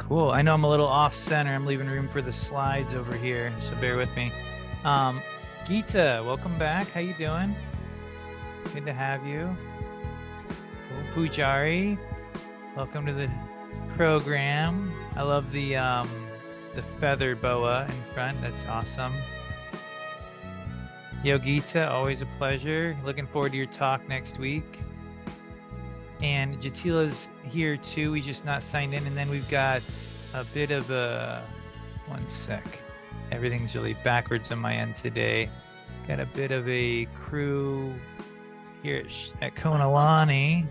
Cool. I know I'm a little off center. I'm leaving room for the slides over here, so bear with me. Geeta, welcome back. How you doing? Good to have you. Pujari, welcome to the program. I love the feather boa in front. That's awesome. Yo, Geeta, always a pleasure. Looking forward to your talk next week. And Jatila's here too. He's just not signed in. And then we've got a bit of a, one sec. Everything's really backwards on my end today. Got a bit of a crew here at Konalani.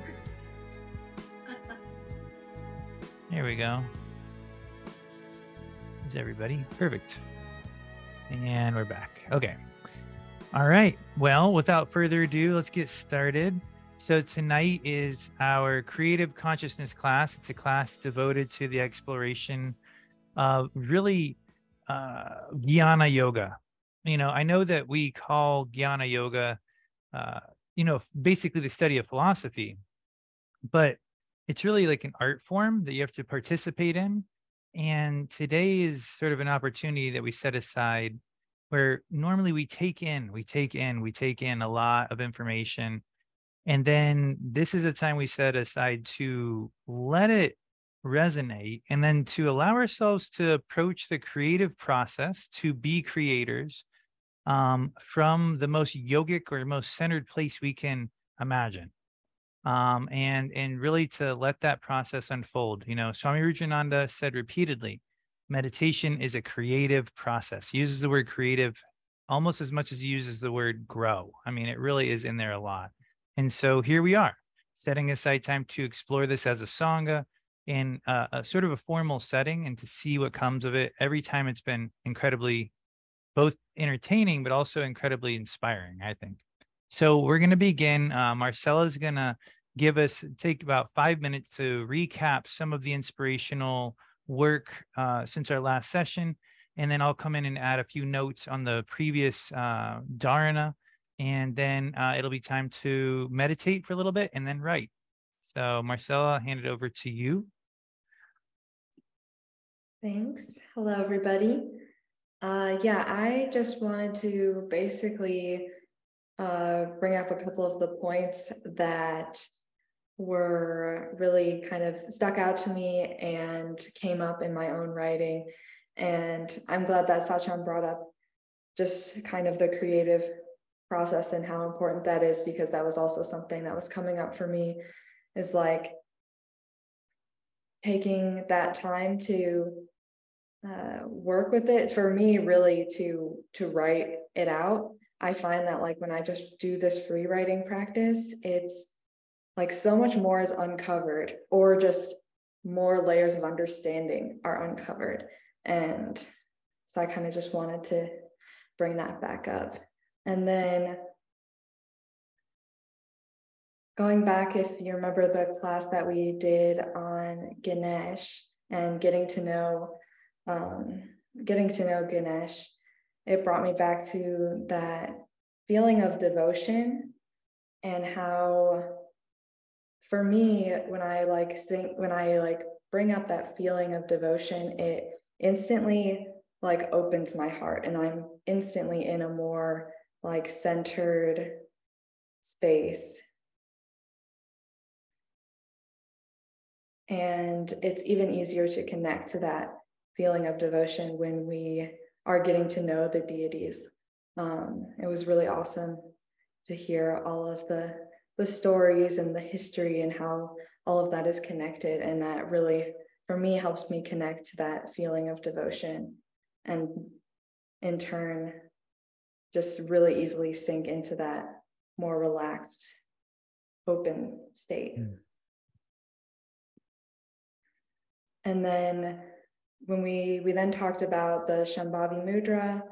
Here we go. Is everybody perfect? And we're back. Okay. All right. Well, without further ado, let's get started. So tonight is our creative consciousness class. It's a class devoted to the exploration of really gyana yoga. You know, I know that we call gyana yoga, basically the study of philosophy, but it's really like an art form that you have to participate in. And today is sort of an opportunity that we set aside where normally we take in a lot of information. And then this is a time we set aside to let it resonate and then to allow ourselves to approach the creative process, to be creators from the most yogic or most centered place we can imagine. And really to let that process unfold. You know, Swami Rujananda said repeatedly, meditation is a creative process. He uses the word creative almost as much as he uses the word grow. I mean, it really is in there a lot. And so here we are, setting aside time to explore this as a Sangha in a sort of a formal setting and to see what comes of it. Every time it's been incredibly both entertaining, but also incredibly inspiring, I think. So we're going to begin. Marcella's going to take about 5 minutes to recap some of the inspirational work since our last session. And then I'll come in and add a few notes on the previous dharana. And then it'll be time to meditate for a little bit and then write. So Marcella, I'll hand it over to you. Thanks. Hello, everybody. I just wanted to basically bring up a couple of the points that were really kind of stuck out to me and came up in my own writing. And I'm glad that Sachan brought up just kind of the creative process and how important that is, because that was also something that was coming up for me, is like taking that time to work with it. For me, really to write it out. I find that like when I just do this free writing practice, it's like so much more is uncovered, or just more layers of understanding are uncovered. And so I kind of just wanted to bring that back up. And then going back, if you remember the class that we did on Ganesh and getting to know Ganesh, it brought me back to that feeling of devotion and how, for me, when I bring up that feeling of devotion, it instantly like opens my heart, and I'm instantly in a more like centered space. And it's even easier to connect to that feeling of devotion when we are getting to know the deities. It was really awesome to hear all of the stories and the history and how all of that is connected. And that really, for me, helps me connect to that feeling of devotion, and in turn, just really easily sink into that more relaxed, open state. Mm. And then when we then talked about the Shambhavi Mudra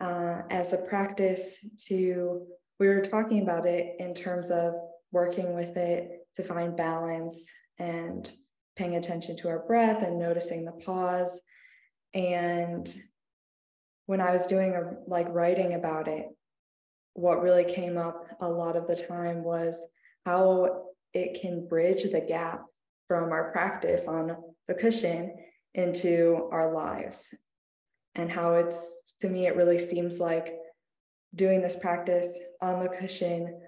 as a practice to, we were talking about it in terms of working with it to find balance and paying attention to our breath and noticing the pause. And when I was doing writing about it, what really came up a lot of the time was how it can bridge the gap from our practice on the cushion into our lives, and how it's, to me, it really seems like doing this practice on the cushion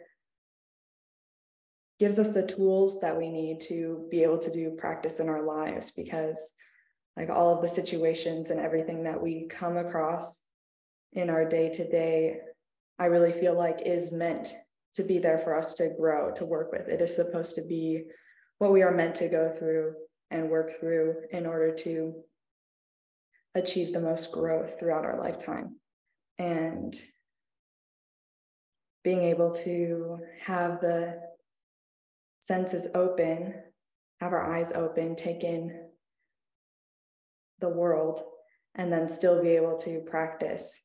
gives us the tools that we need to be able to do practice in our lives, because like all of the situations and everything that we come across in our day-to-day, I really feel like is meant to be there for us to grow, to work with. It is supposed to be what we are meant to go through and work through in order to achieve the most growth throughout our lifetime. And being able to have the senses open, have our eyes open, take in the world, and then still be able to practice.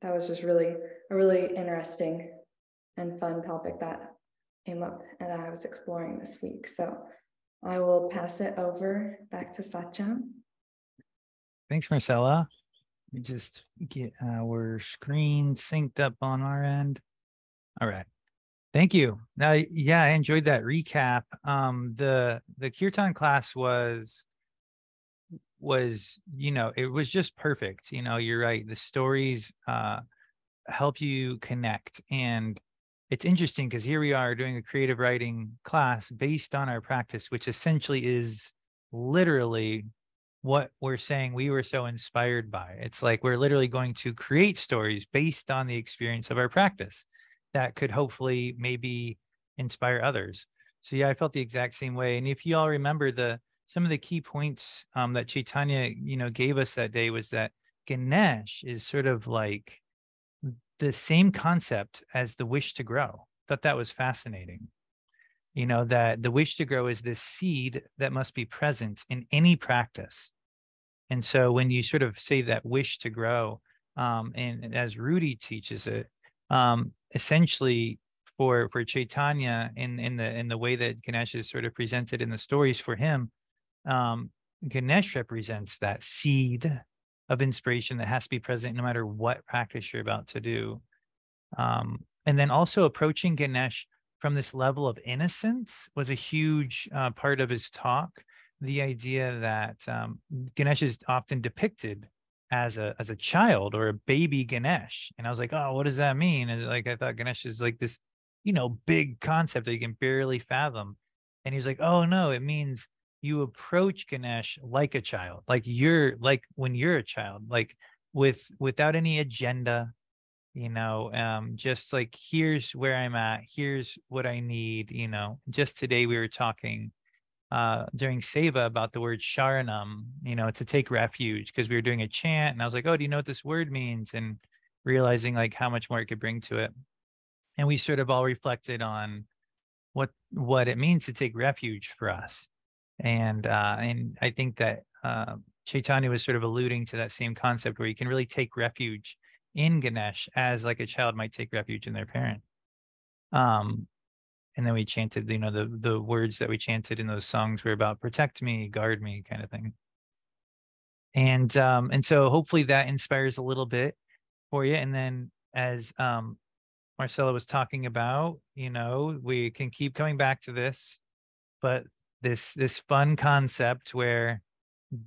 That was just really a really interesting and fun topic that came up and that I was exploring this week. So I will pass it over back to Satyam. Thanks, Marcella. Let me just get our screen synced up on our end. All right. Thank you. Now, yeah, I enjoyed that recap. The Kirtan class was, you know, it was just perfect. You know, you're right. The stories help you connect. And it's interesting because here we are doing a creative writing class based on our practice, which essentially is literally what we're saying we were so inspired by. It's like we're literally going to create stories based on the experience of our practice that could hopefully maybe inspire others. So yeah, I felt the exact same way. And if you all remember, some of the key points that Chaitanya, you know, gave us that day was that Ganesh is sort of like the same concept as the wish to grow. I thought that was fascinating. You know, that the wish to grow is this seed that must be present in any practice. And so when you sort of say that wish to grow, and as Rudy teaches it, essentially for Chaitanya in the way that Ganesh is sort of presented in the stories for him, Ganesh represents that seed of inspiration that has to be present no matter what practice you're about to do. And then also approaching Ganesh from this level of innocence was a huge part of his talk. The idea that Ganesh is often depicted as a child or a baby Ganesh. And I was like, oh, what does that mean? And like, I thought Ganesh is like this, you know, big concept that you can barely fathom. And he was like, oh no, it means you approach Ganesh like a child, like when you're a child, like without any agenda, you know, just like, here's where I'm at, here's what I need, you know. Just today we were talking during seva about the word sharanam, you know, to take refuge, because we were doing a chant and I was like, oh, do you know what this word means? And realizing like how much more it could bring to it. And we sort of all reflected on what it means to take refuge for us. And I think that Chaitanya was sort of alluding to that same concept where you can really take refuge in Ganesh as like a child might take refuge in their parent. And then we chanted, you know, the words that we chanted in those songs were about protect me, guard me kind of thing. And so hopefully that inspires a little bit for you. And then as Marcella was talking about, you know, we can keep coming back to this, but this fun concept where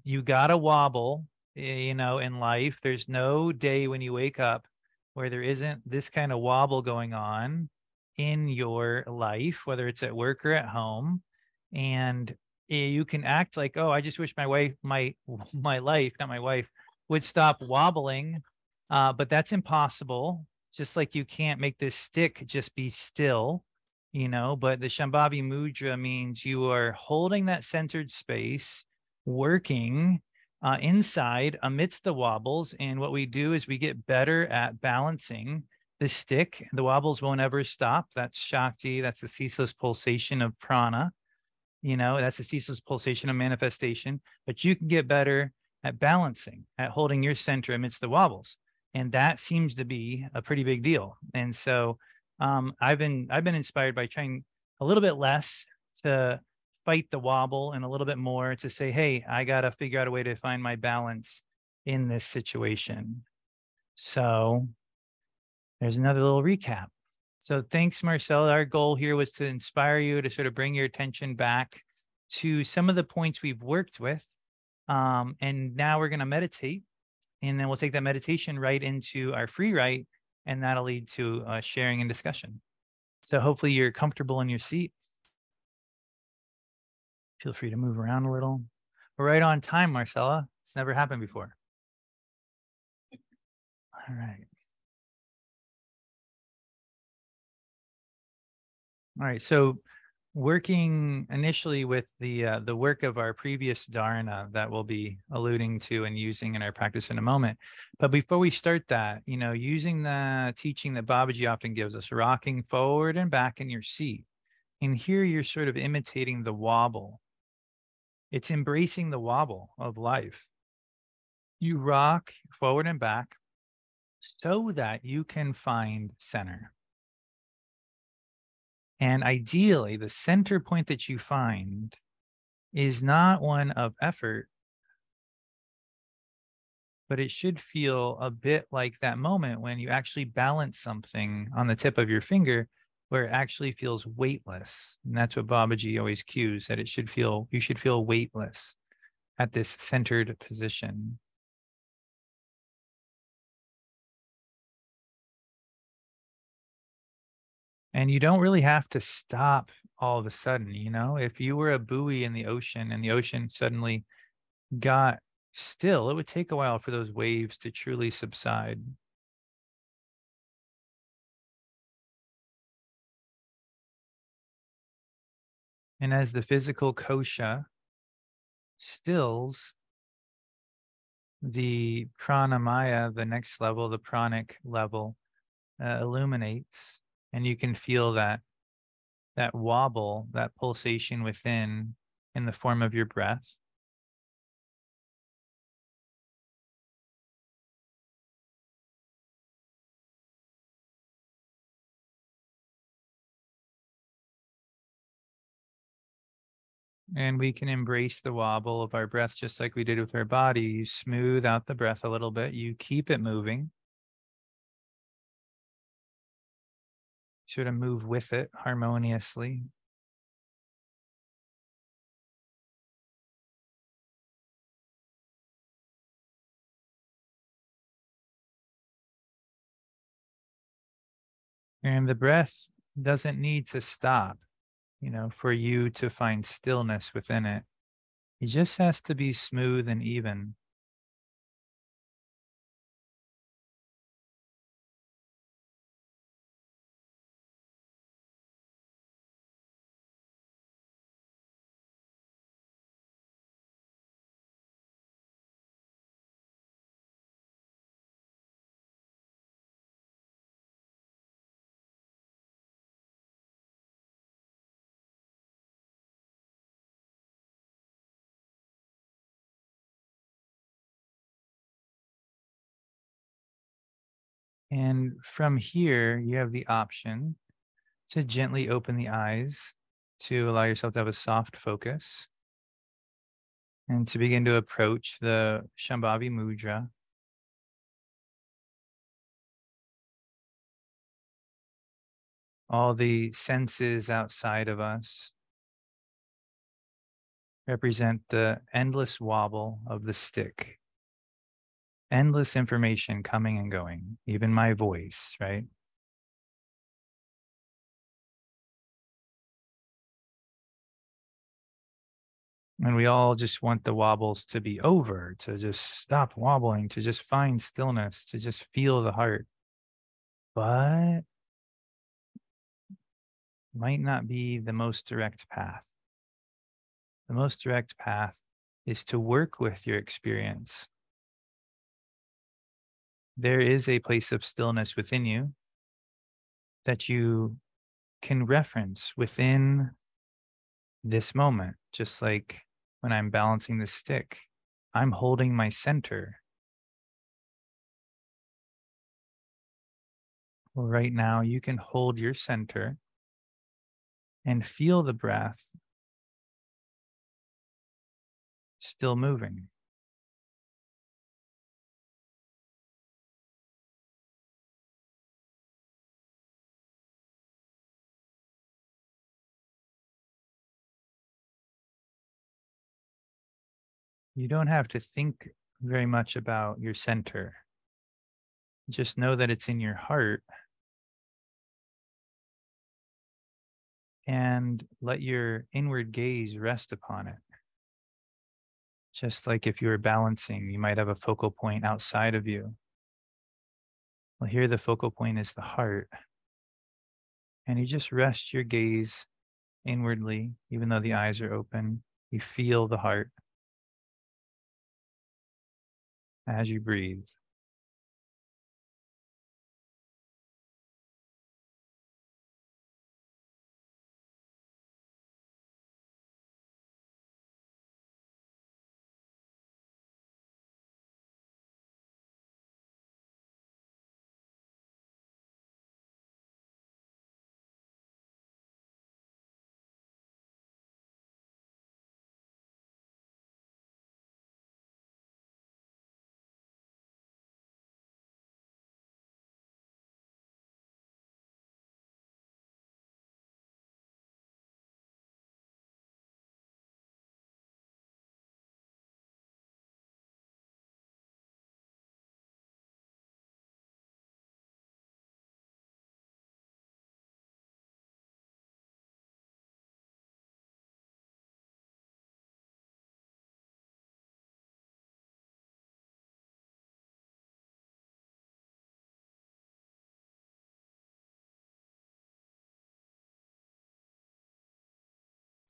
you gotta wobble, you know, in life. There's no day when you wake up where there isn't this kind of wobble going on in your life, whether it's at work or at home. And you can act like, oh, I just wish my life would stop wobbling. But that's impossible. Just like you can't make this stick just be still. You know, but the Shambhavi Mudra means you are holding that centered space, working inside amidst the wobbles. And what we do is we get better at balancing the stick. The wobbles won't ever stop. That's Shakti. That's the ceaseless pulsation of prana. You know, that's the ceaseless pulsation of manifestation. But you can get better at balancing, at holding your center amidst the wobbles. And that seems to be a pretty big deal. And so I've been inspired by trying a little bit less to fight the wobble and a little bit more to say, hey, I got to figure out a way to find my balance in this situation. So there's another little recap. So thanks, Marcel. Our goal here was to inspire you to sort of bring your attention back to some of the points we've worked with. And now we're going to meditate, and then we'll take that meditation right into our free write, and that'll lead to sharing and discussion. So hopefully you're comfortable in your seat. Feel free to move around a little. We're right on time, Marcella. It's never happened before. All right. All right. So working initially with the work of our previous dharana that we'll be alluding to and using in our practice in a moment. But before we start that, you know, using the teaching that Babaji often gives us, rocking forward and back in your seat. And here you're sort of imitating the wobble. It's embracing the wobble of life. You rock forward and back so that you can find center. And ideally, the center point that you find is not one of effort, but it should feel a bit like that moment when you actually balance something on the tip of your finger where it actually feels weightless. And that's what Babaji always cues, that it should feel, you should feel weightless at this centered position. And you don't really have to stop all of a sudden, you know, if you were a buoy in the ocean and the ocean suddenly got still, it would take a while for those waves to truly subside. And as the physical kosha stills, the pranamaya, the next level, the pranic level, illuminates. And you can feel that wobble, that pulsation within in the form of your breath. And we can embrace the wobble of our breath just like we did with our body. You smooth out the breath a little bit. You keep it moving. Sort of move with it harmoniously. And the breath doesn't need to stop, you know, for you to find stillness within it. It just has to be smooth and even. And from here, you have the option to gently open the eyes, to allow yourself to have a soft focus, and to begin to approach the Shambhavi Mudra. All the senses outside of us represent the endless wobble of the stick. Endless information coming and going, even my voice, right? And we all just want the wobbles to be over, to just stop wobbling, to just find stillness, to just feel the heart. But might not be the most direct path. The most direct path is to work with your experience. There is a place of stillness within you that you can reference within this moment, just like when I'm balancing the stick. I'm holding my center. Well, right now, you can hold your center and feel the breath still moving. You don't have to think very much about your center. Just know that it's in your heart. And let your inward gaze rest upon it. Just like if you were balancing, you might have a focal point outside of you. Well, here the focal point is the heart. And you just rest your gaze inwardly, even though the eyes are open. You feel the heart as you breathe.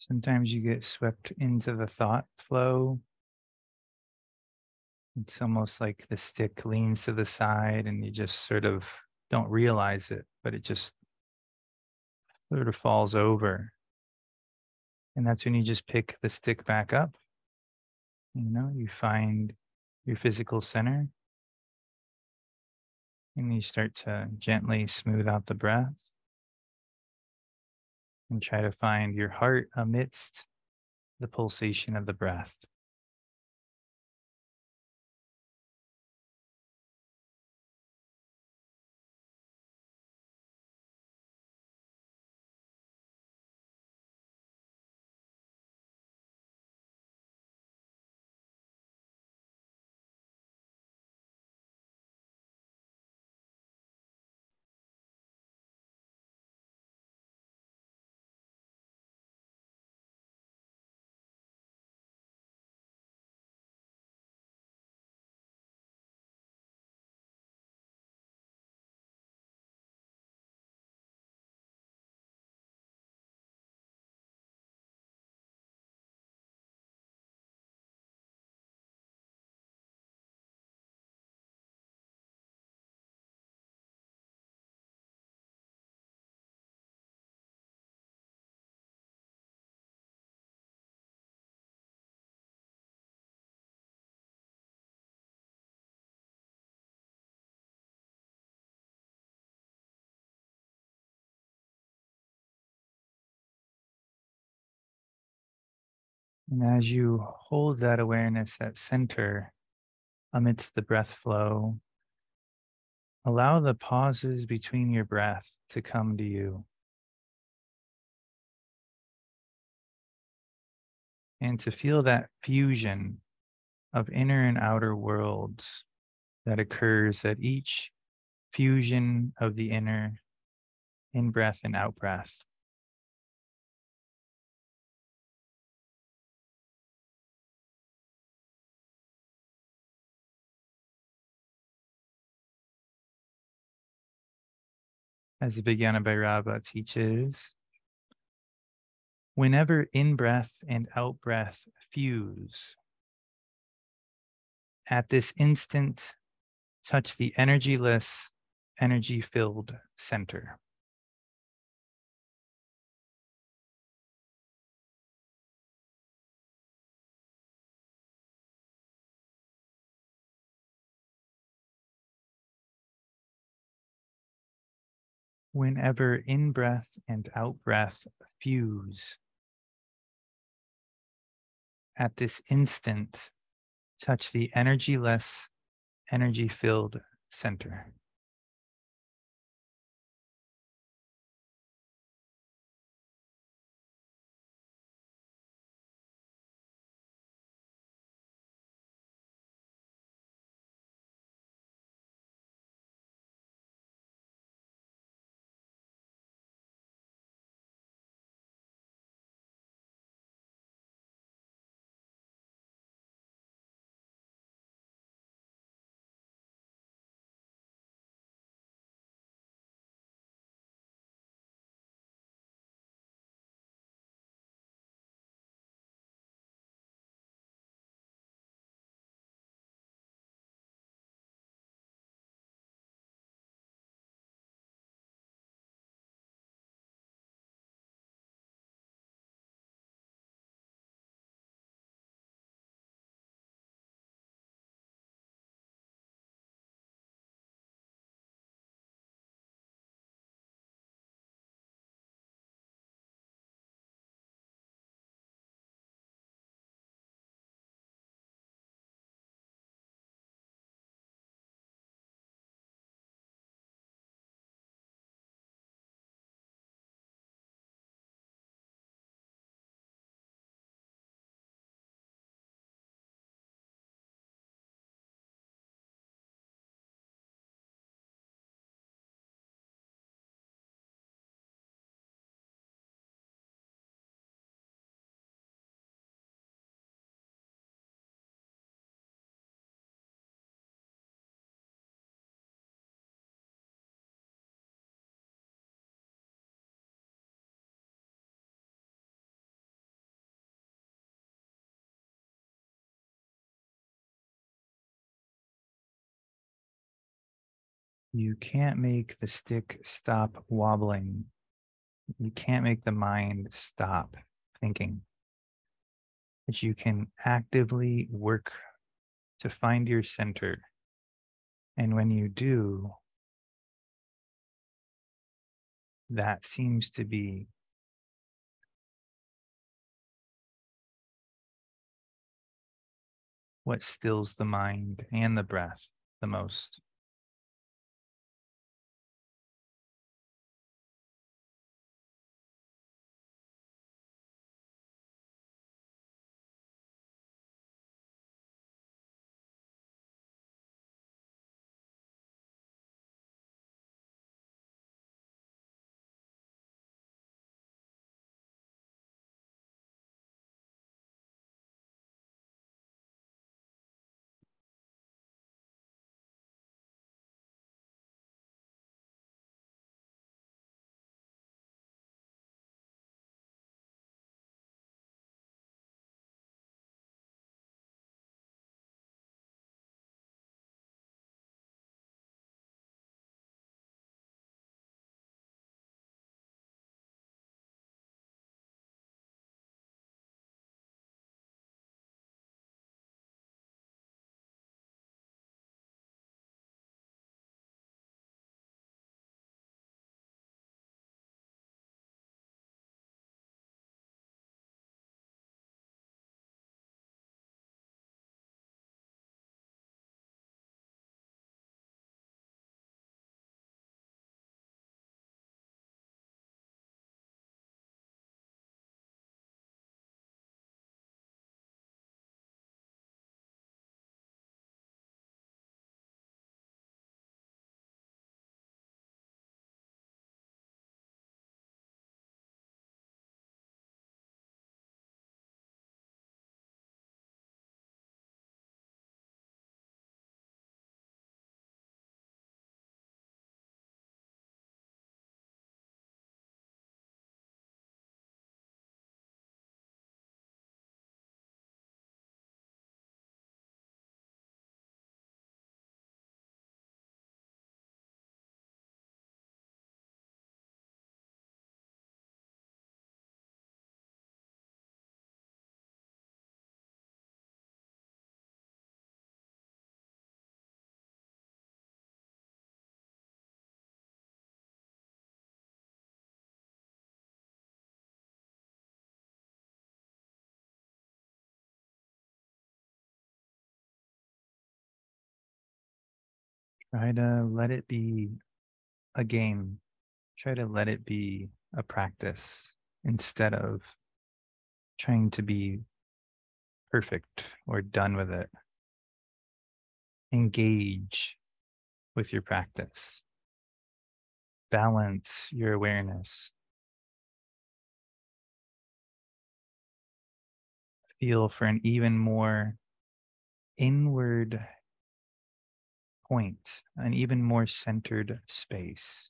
Sometimes you get swept into the thought flow. It's almost like the stick leans to the side and you just sort of don't realize it, but it just sort of falls over. And that's when you just pick the stick back up. You know, you find your physical center and you start to gently smooth out the breath. And try to find your heart amidst the pulsation of the breath. And as you hold that awareness at center amidst the breath flow, allow the pauses between your breath to come to you. And to feel that fusion of inner and outer worlds that occurs at each fusion of the inner in-breath and out-breath. As Vijnana Bhairava teaches, whenever in-breath and out-breath fuse, at this instant, touch the energyless, energy-filled center. whenever in-breath and out-breath fuse. At this instant, touch the energyless, energy-filled center. You can't make the stick stop wobbling. You can't make the mind stop thinking. But you can actively work to find your center. And when you do, that seems to be what stills the mind and the breath the most. Try to let it be a game. Try to let it be a practice instead of trying to be perfect or done with it. Engage with your practice. Balance your awareness. Feel for an even more inward point, an even more centered space,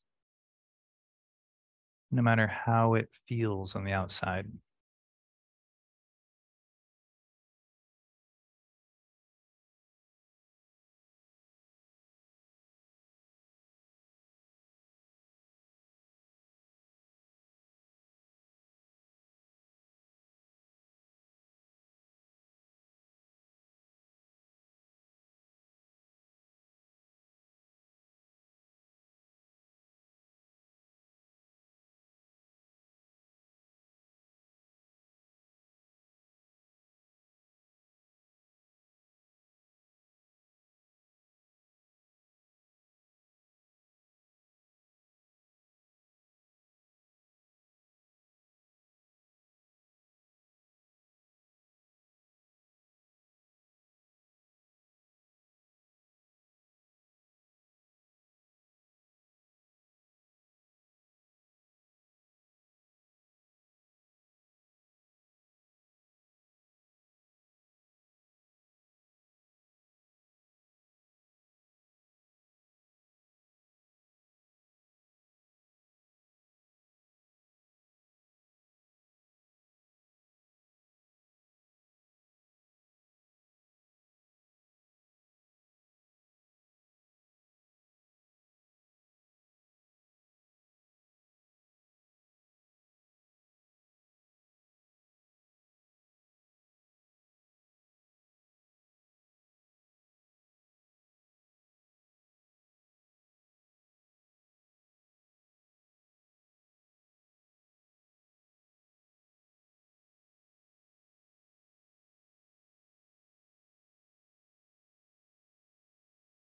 no matter how it feels on the outside.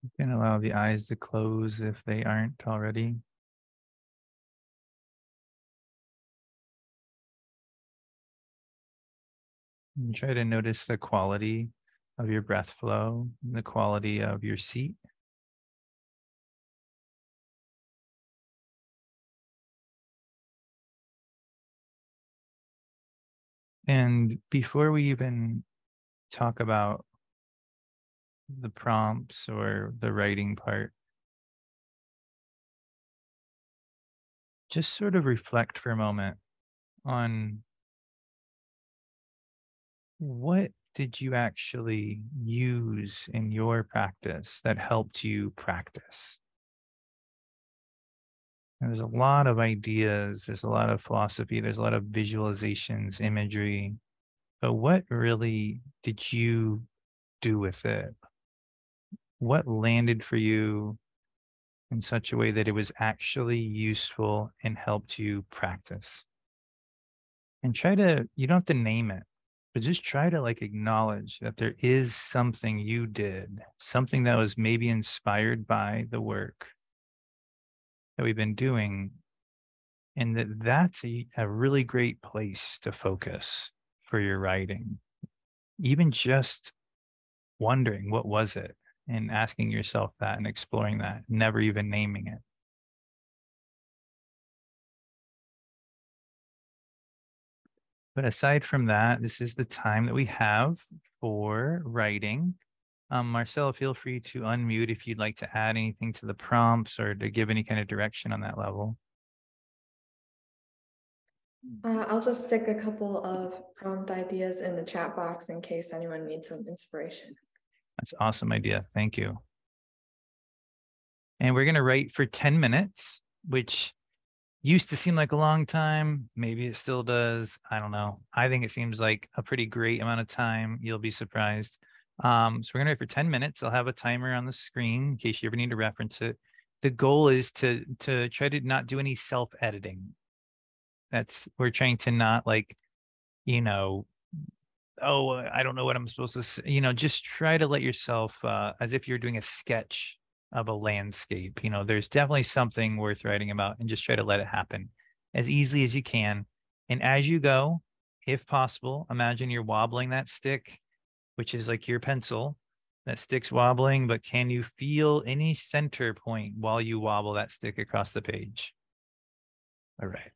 You can allow the eyes to close if they aren't already. And try to notice the quality of your breath flow, the quality of your seat. And before we even talk about the prompts or the writing part, just sort of reflect for a moment on what did you actually use in your practice that helped you practice? And there's a lot of ideas, there's a lot of philosophy, there's a lot of visualizations, imagery, but what really did you do with it? What landed for you in such a way that it was actually useful and helped you practice? And try to, you don't have to name it, but just try to like acknowledge that there is something you did, something that was maybe inspired by the work that we've been doing. And that's a really great place to focus for your writing. Even just wondering, what was it? And asking yourself that and exploring that, never even naming it. But aside from that, this is the time that we have for writing. Marcella, feel free to unmute if you'd like to add anything to the prompts or to give any kind of direction on that level. I'll just stick a couple of prompt ideas in the chat box in case anyone needs some inspiration. That's an awesome idea. Thank you. And we're going to write for 10 minutes, which used to seem like a long time. Maybe it still does. I don't know. I think it seems like a pretty great amount of time. You'll be surprised. So we're going to write for 10 minutes. I'll have a timer on the screen in case you ever need to reference it. The goal is to try to not do any self-editing. We're trying to not like, you know, oh, I don't know what I'm supposed to say. You know, just try to let yourself, as if you're doing a sketch of a landscape. You know, there's definitely something worth writing about, and just try to let it happen as easily as you can. And as you go, if possible, imagine you're wobbling that stick, which is like your pencil. That stick's wobbling, but can you feel any center point while you wobble that stick across the page? All right.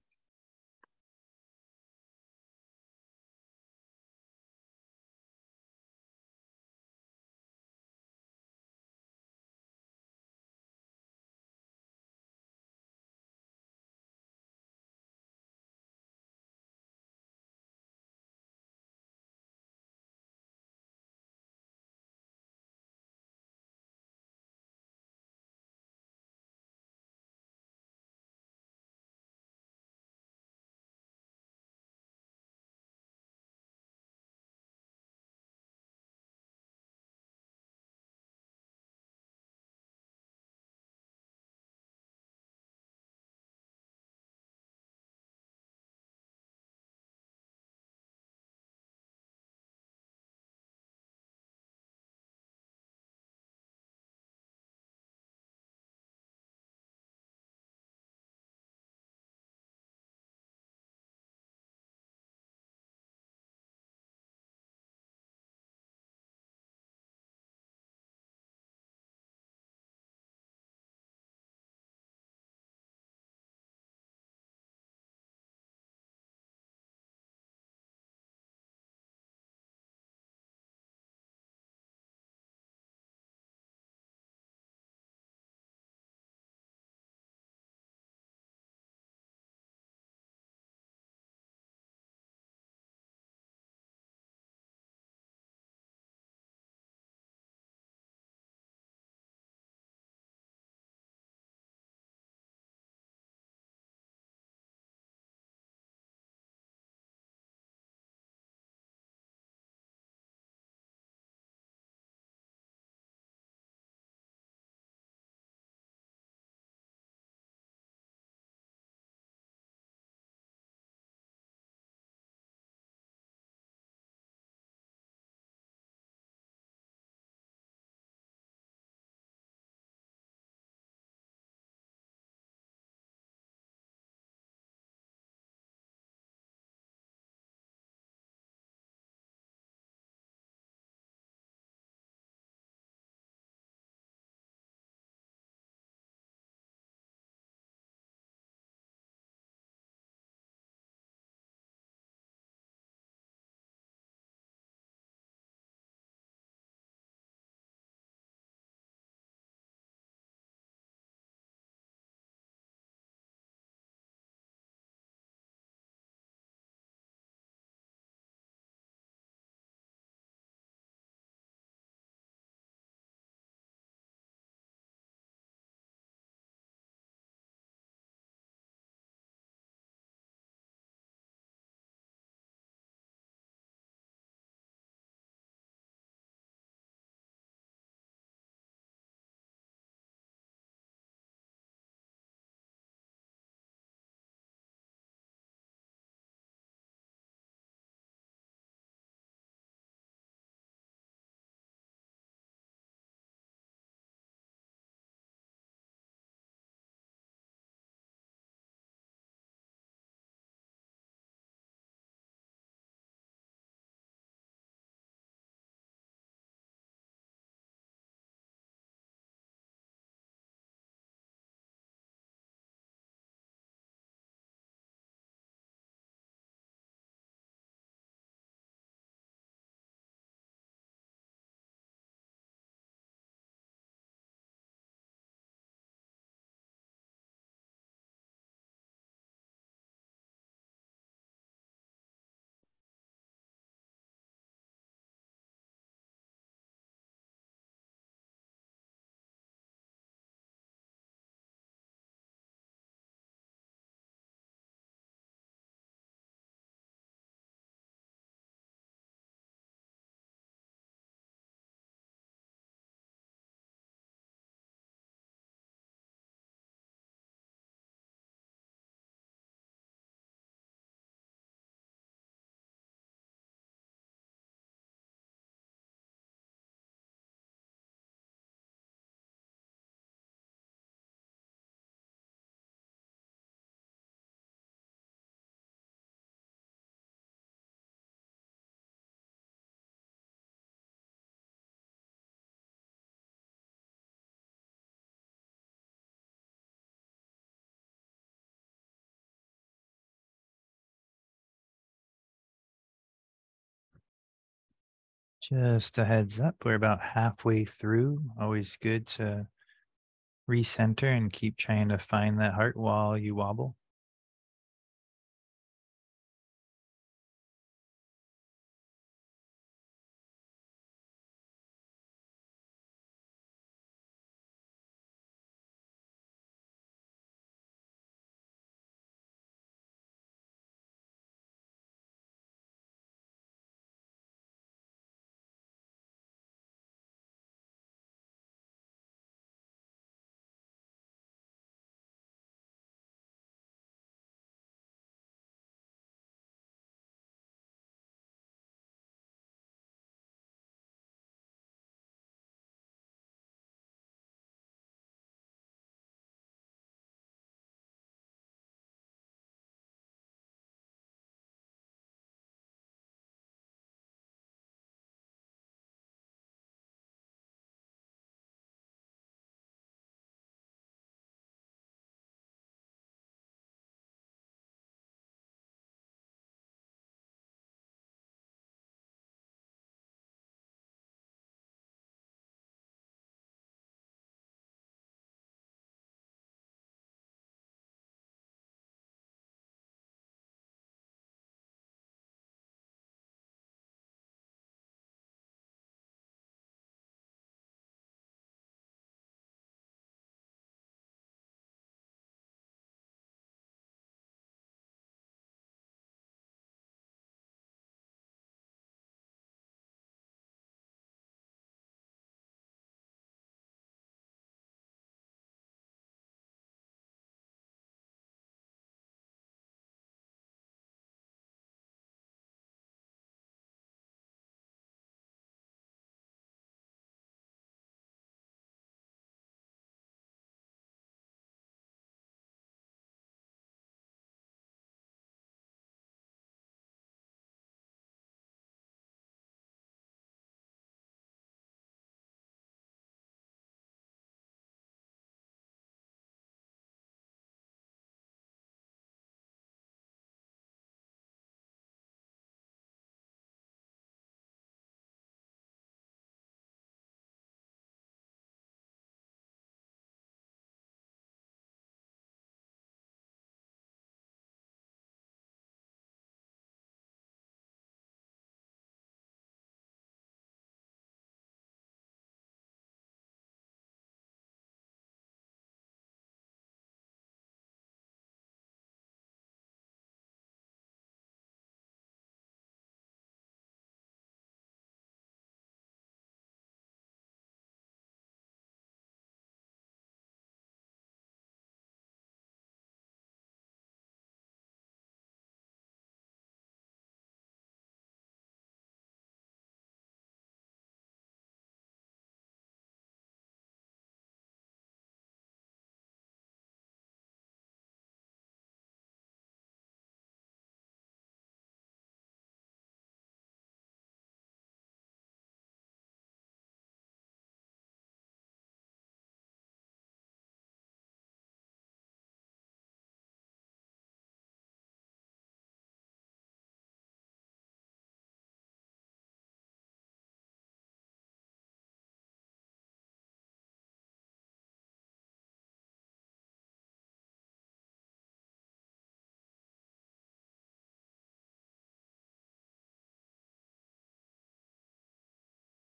Just a heads up, we're about halfway through. Always good to recenter and keep trying to find that heart while you wobble.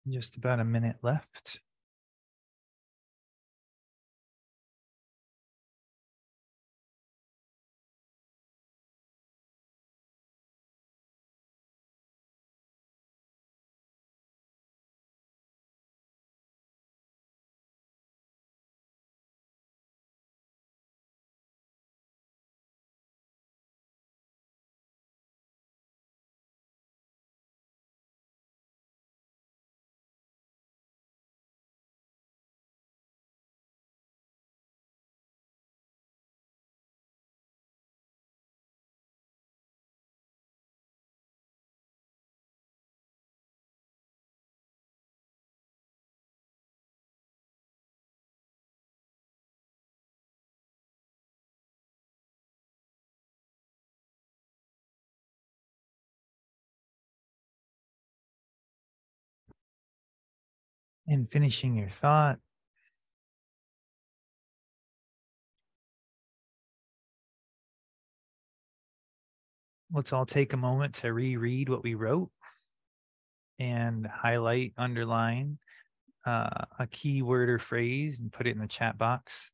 Just about a minute left. and finishing your thought. Let's all take a moment to reread what we wrote and highlight, underline a key word or phrase and put it in the chat box.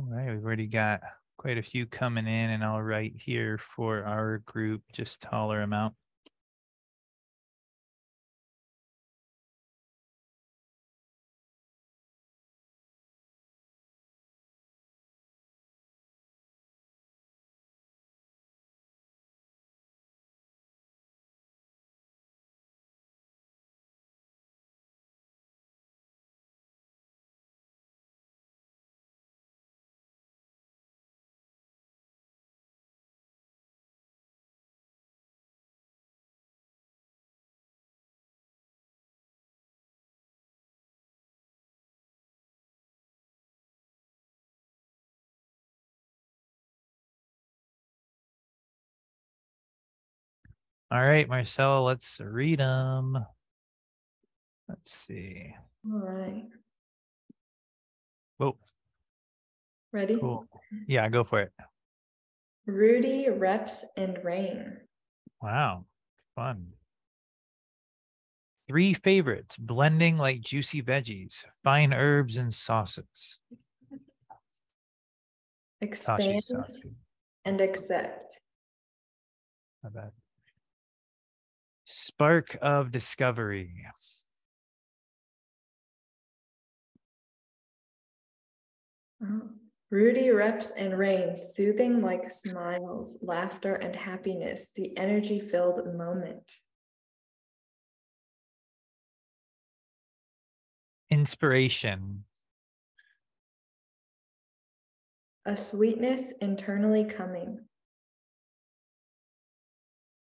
All right, we've already got quite a few coming in, and I'll write here for our group, just taller amount. All right, Marcella, let's read them. Let's see. All right. Whoa. Ready? Cool. Yeah, go for it. Rudy, reps, and rain. Wow, fun. Three favorites, blending like juicy veggies, fine herbs and sauces. Expand and accept. Not bad. Spark of discovery. Rudy, reps, and rain, soothing like smiles, laughter, and happiness, the energy-filled moment. Inspiration. A sweetness internally coming.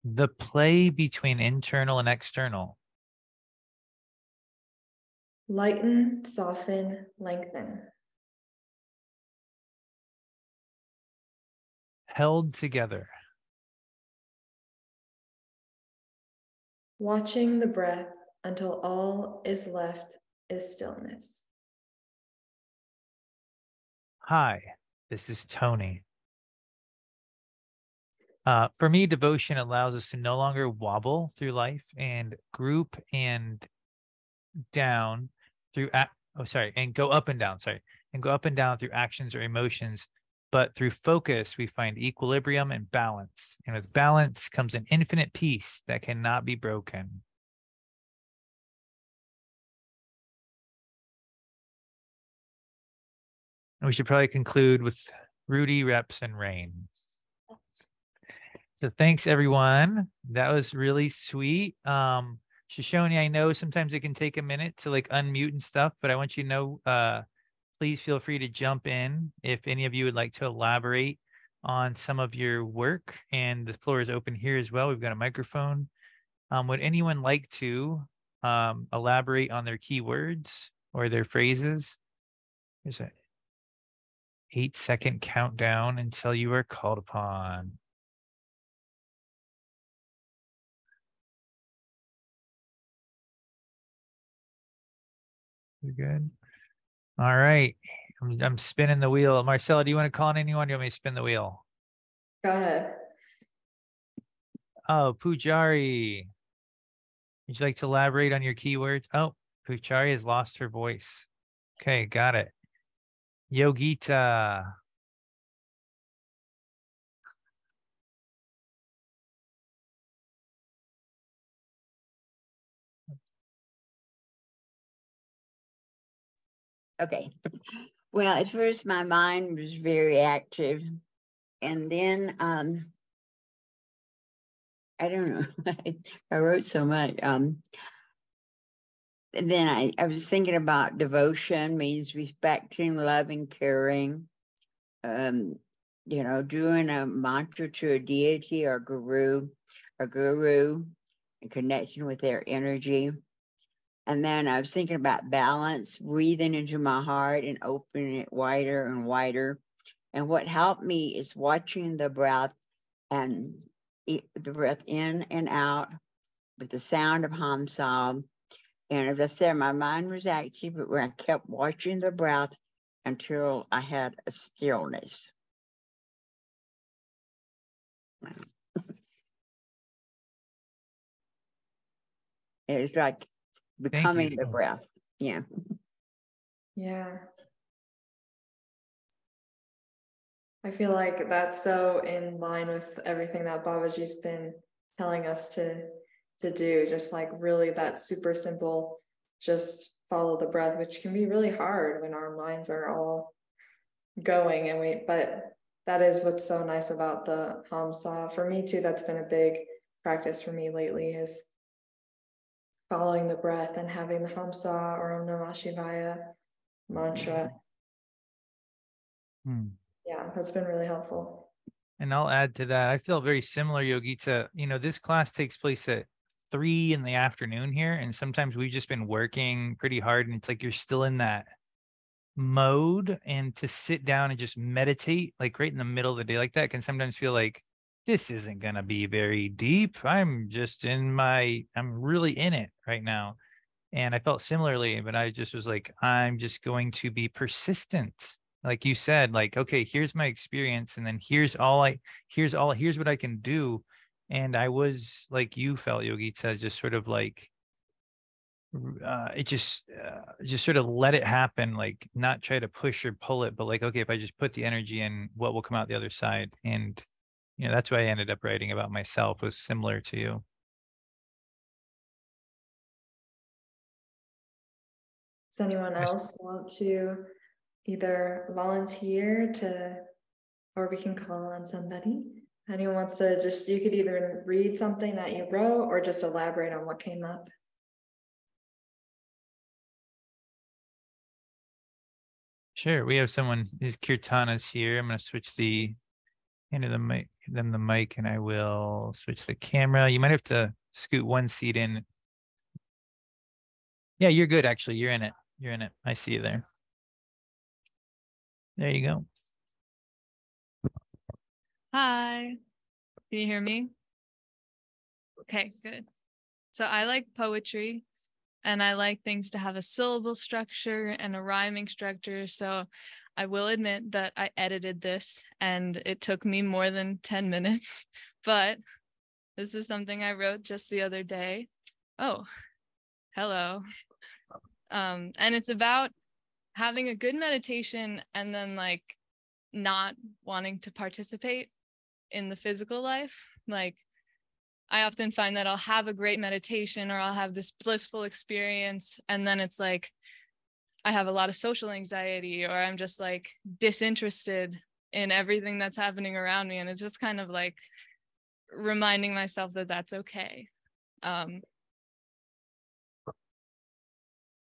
The play between internal and external. Lighten, soften, lengthen. Held together. Watching the breath until all is left is stillness. Hi, this is Tony. For me, devotion allows us to no longer wobble through life and group and down through, go up and down through actions or emotions. But through focus, we find equilibrium and balance. And with balance comes an infinite peace that cannot be broken. And we should probably conclude with Rudy, reps, and rain. So thanks, everyone. That was really sweet. Shoshone, I know sometimes it can take a minute to like unmute and stuff, but I want you to know, please feel free to jump in if any of you would like to elaborate on some of your work. And the floor is open here as well. We've got a microphone. Would anyone like to elaborate on their keywords or their phrases? There's an 8-second countdown until you are called upon. You're good. All right. I'm spinning the wheel. Marcella, do you want to call on anyone? Do you want me to spin the wheel? Go ahead. Oh, Pujari. Would you like to elaborate on your keywords? Oh, Pujari has lost her voice. Okay, got it. Yogita. Okay. Well, at first my mind was very active, and then I don't know. I wrote so much. And then I was thinking about devotion means respecting, loving, caring. You know, doing a mantra to a deity or guru, and connecting with their energy. And then I was thinking about balance, breathing into my heart and opening it wider and wider. And what helped me is watching the breath and the breath in and out with the sound of Hamsa. And as I said, my mind was active, but when I kept watching the breath until I had a stillness. It was like becoming the breath. Yeah. Yeah. I feel like that's so in line with everything that Babaji's been telling us to do, just like really that super simple, just follow the breath, which can be really hard when our minds are all going. And but that is what's so nice about the Hamsa. For me too, that's been a big practice for me lately, is following the breath and having the Hamsa or namashivaya mantra. Yeah, that's been really helpful. And I'll add to that, I feel very similar, Yogita. You know, this class takes place at 3 in the afternoon here, and sometimes we've just been working pretty hard, and it's like you're still in that mode. And to sit down and just meditate, like right in the middle of the day like that, can sometimes feel like, this isn't going to be very deep. I'm just I'm really in it right now. And I felt similarly, but I just was like, I'm just going to be persistent. Like you said, like, okay, here's my experience. And then here's what I can do. And I was like, you felt, Yogita, just sort of like, just sort of let it happen, like not try to push or pull it, but like, okay, if I just put the energy in, what will come out the other side? And you know, that's what I ended up writing about myself, was similar to you. Does anyone else want to either volunteer to, or we can call on somebody? Anyone wants to just, you could either read something that you wrote or just elaborate on what came up. Sure, we have someone, Kirtana's here. I'm going to switch the mic, and I will switch the camera. You might have to scoot one seat in. Yeah, you're good, actually. You're in it. You're in it. I see you there. There you go. Hi. Can you hear me? Okay, good. So I like poetry, and I like things to have a syllable structure and a rhyming structure. So I will admit that I edited this, and it took me more than 10 minutes, but this is something I wrote just the other day. Oh, hello. And it's about having a good meditation and then like not wanting to participate in the physical life. Like, I often find that I'll have a great meditation or I'll have this blissful experience, and then it's like, I have a lot of social anxiety, or I'm just like disinterested in everything that's happening around me. And it's just kind of like reminding myself that that's okay.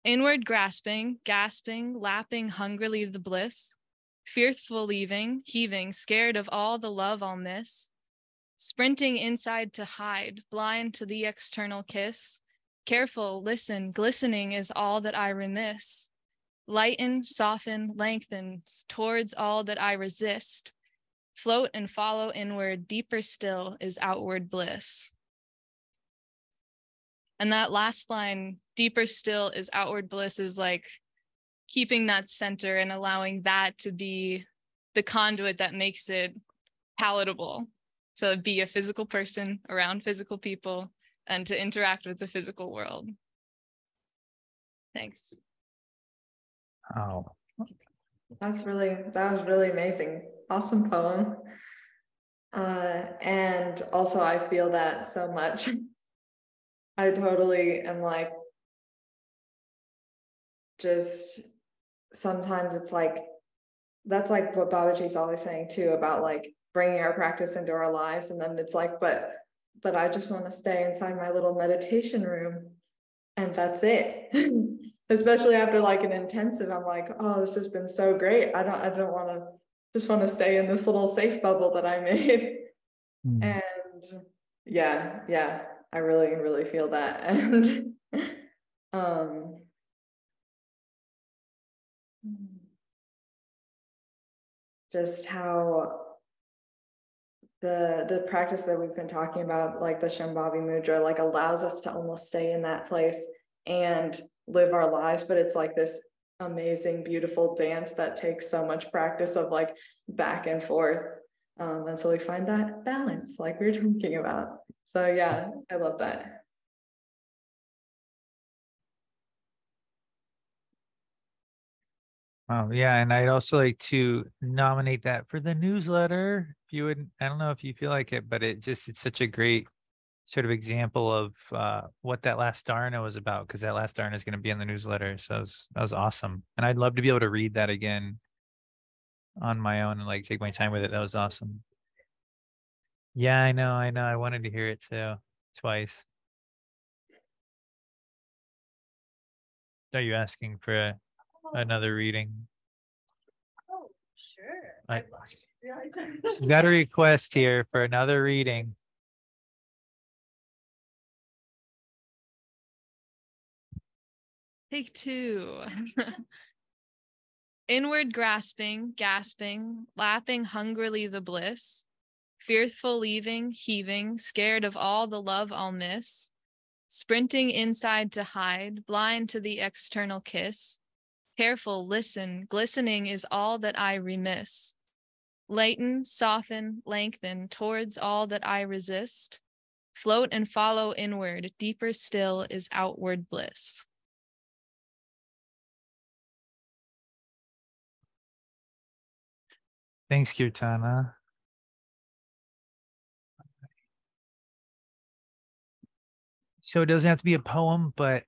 Inward grasping, gasping, lapping hungrily the bliss, fearful leaving, heaving, scared of all the love I'll miss, sprinting inside to hide, blind to the external kiss, careful, listen, glistening is all that I remiss. Lighten, soften, lengthen towards all that I resist. Float and follow inward, deeper still is outward bliss. And that last line, deeper still is outward bliss, is like keeping that center and allowing that to be the conduit that makes it palatable to be a physical person around physical people and to interact with the physical world. Thanks. Oh, that was really amazing. Awesome poem. And also I feel that so much. I totally am like, just sometimes it's like, that's like what Babaji's always saying too, about like bringing our practice into our lives. And then it's like, but I just want to stay inside my little meditation room and that's it. Especially after like an intensive, I'm like, oh, this has been so great. I don't want to, just want to stay in this little safe bubble that I made. Mm. And yeah, I really, really feel that. And just how the practice that we've been talking about, like the Shambhavi Mudra, like allows us to almost stay in that place and live our lives, but it's like this amazing, beautiful dance that takes so much practice of like back and forth. And so we find that balance like we were talking about. So yeah, I love that. Wow, yeah. And I'd also like to nominate that for the newsletter. If you would, I don't know if you feel like it, but it's such a great sort of example of what that last dharana was about, because that last dharana is going to be in the newsletter. So that was awesome. And I'd love to be able to read that again on my own and like take my time with it. That was awesome. Yeah, I know. I wanted to hear it too, twice. Are you asking for another reading? Oh, sure. I got a request here for another reading. Take two. Inward grasping, gasping, lapping hungrily the bliss, fearful leaving, heaving, scared of all the love I'll miss, sprinting inside to hide, blind to the external kiss, careful, listen, glistening is all that I remiss, lighten, soften, lengthen, towards all that I resist, float and follow inward, deeper still is outward bliss. Thanks, Kirtana. So it doesn't have to be a poem, but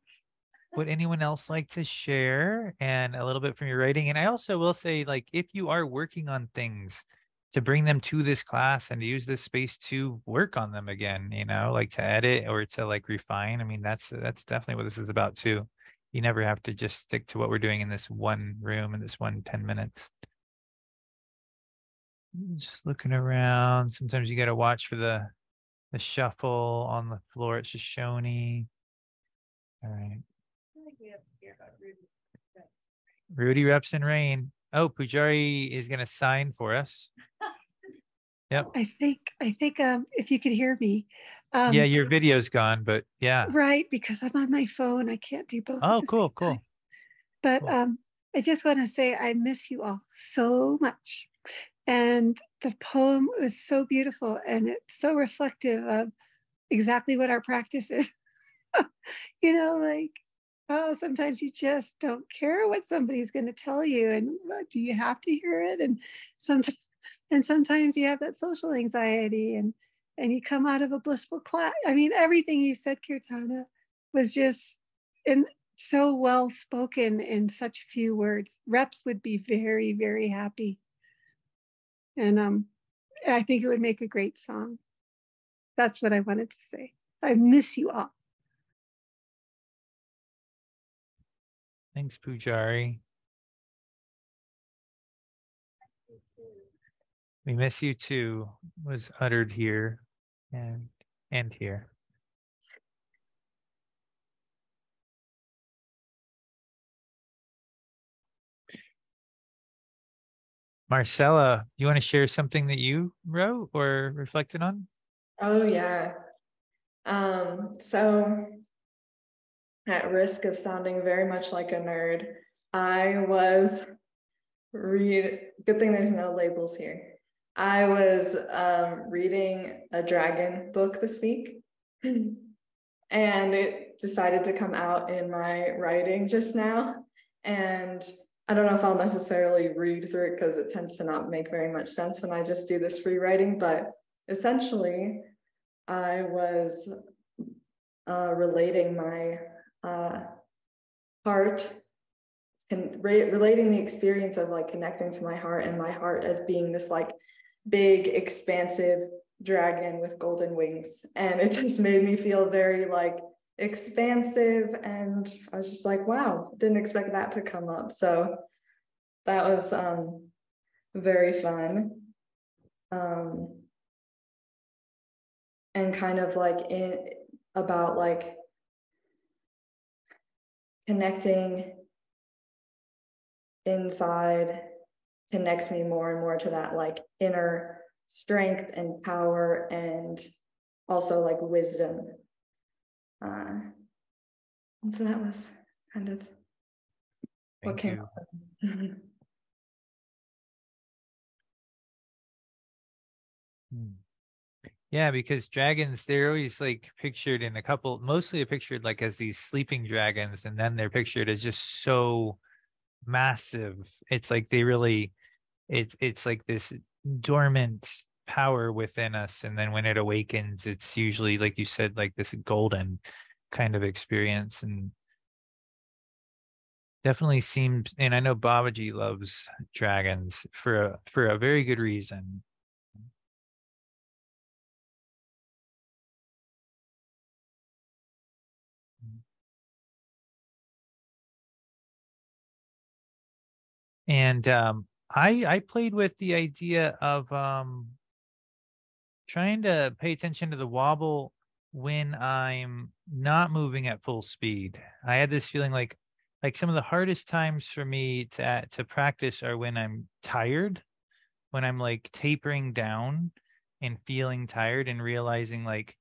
would anyone else like to share and a little bit from your writing? And I also will say, like, if you are working on things, to bring them to this class and to use this space to work on them again, you know, like to edit or to like refine. I mean, that's definitely what this is about too. You never have to just stick to what we're doing in this one room in this one 10 minutes. Just looking around. Sometimes you got to watch for the shuffle on the floor at Shoshone. All right. I think we have to hear about Rudy Reps and Rain. Oh, Pujari is going to sign for us. Yep. I think if you could hear me. Yeah, your video's gone, but yeah. Right, because I'm on my phone. I can't do both. Oh, cool. But cool. I just want to say I miss you all so much. And the poem was so beautiful and it's so reflective of exactly what our practice is. You know, like, oh, sometimes you just don't care what somebody's going to tell you and do you have to hear it? And sometimes you have that social anxiety and you come out of a blissful class. I mean, everything you said, Kirtana, was just so well spoken in such few words. Reps would be very, very happy. And I think it would make a great song. That's what I wanted to say. I miss you all. Thanks, Pujari. We miss you too was uttered here and here. Marcella, do you want to share something that you wrote or reflected on? Oh, yeah. So at risk of sounding very much like a nerd, I was good thing there's no labels here. I was reading a dragon book this week, and it decided to come out in my writing just now. And I don't know if I'll necessarily read through it because it tends to not make very much sense when I just do this free writing. But essentially, I was relating my heart and relating the experience of like connecting to my heart, and my heart as being this like big, expansive dragon with golden wings. And it just made me feel very like expansive, and I was just like, wow, didn't expect that to come up. So that was very fun, and kind of like about like connecting inside connects me more and more to that like inner strength and power, and also like wisdom. And so that was kind of what came up. Yeah, because dragons, they're always like pictured in a couple, mostly pictured like as these sleeping dragons, and then they're pictured as just so massive. It's like they really, it's like this dormant power within us, and then when it awakens, it's usually, like you said, like this golden kind of experience. And definitely seems, and I know Babaji loves dragons for a very good reason. And I played with the idea of trying to pay attention to the wobble when I'm not moving at full speed. I had this feeling like some of the hardest times for me to practice are when I'm tired, when I'm like tapering down and feeling tired, and realizing like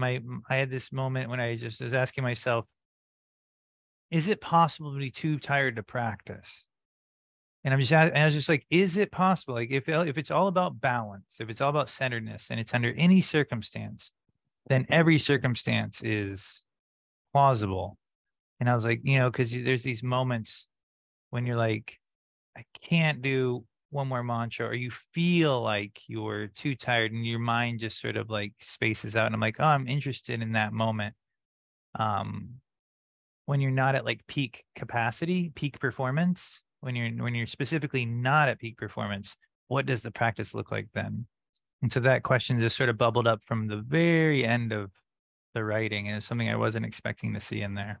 I had this moment when I just was asking myself, is it possible to be too tired to practice? And I was just like, is it possible? Like if it's all about balance, if it's all about centeredness, and it's under any circumstance, then every circumstance is plausible. And I was like, you know, because there's these moments when you're like, I can't do one more mantra, or you feel like you're too tired, and your mind just sort of like spaces out. And I'm like, oh, I'm interested in that moment. When you're not at like peak capacity, peak performance, when you're specifically not at peak performance, what does the practice look like then? And so that question just sort of bubbled up from the very end of the writing, and it's something I wasn't expecting to see in there.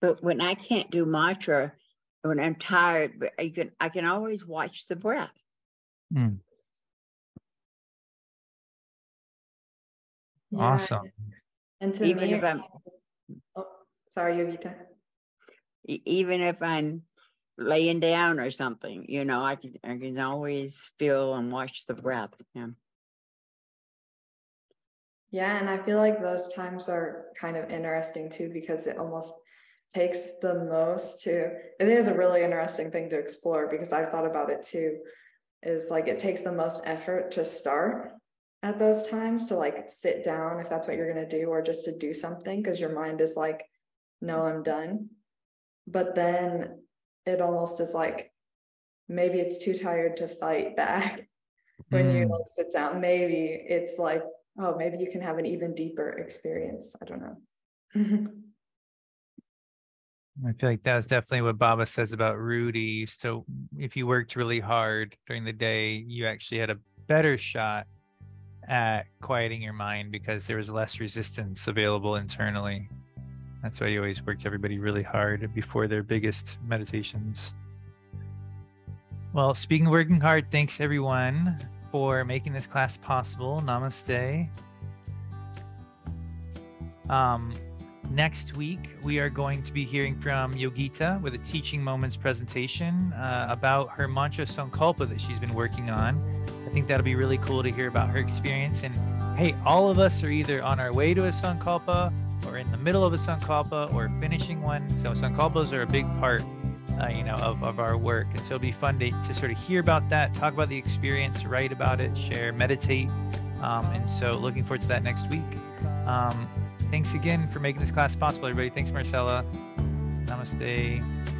But when I can't do mantra, when I'm tired, but I can always watch the breath. Mm. Yeah. Awesome. And to even me, if I'm sorry, Yogita. Even if I'm laying down or something, you know, I can always feel and watch the breath. Yeah. Yeah, and I feel like those times are kind of interesting too, because it almost takes the most to, it is a really interesting thing to explore, because I've thought about it too, is like it takes the most effort to start at those times, to like sit down if that's what you're going to do, or just to do something, because your mind is like, no, I'm done. But then it almost is like, maybe it's too tired to fight back when you like sit down. Maybe it's like, oh, maybe you can have an even deeper experience. I don't know. I feel like that was definitely what Baba says about Rudy. So if you worked really hard during the day, you actually had a better shot at quieting your mind because there was less resistance available internally. That's why he always works everybody really hard before their biggest meditations. Well, speaking of working hard, thanks everyone for making this class possible. Namaste. Next week, we are going to be hearing from Yogita with a Teaching Moments presentation about her mantra sankalpa that she's been working on. I think that'll be really cool to hear about her experience. And hey, all of us are either on our way to a sankalpa, or in the middle of a sankalpa, or finishing one. So sankalpas are a big part of our work. And so it'll be fun to sort of hear about that, talk about the experience, write about it, share, meditate. And so looking forward to that next week. Thanks again for making this class possible, everybody. Thanks, Marcella. Namaste.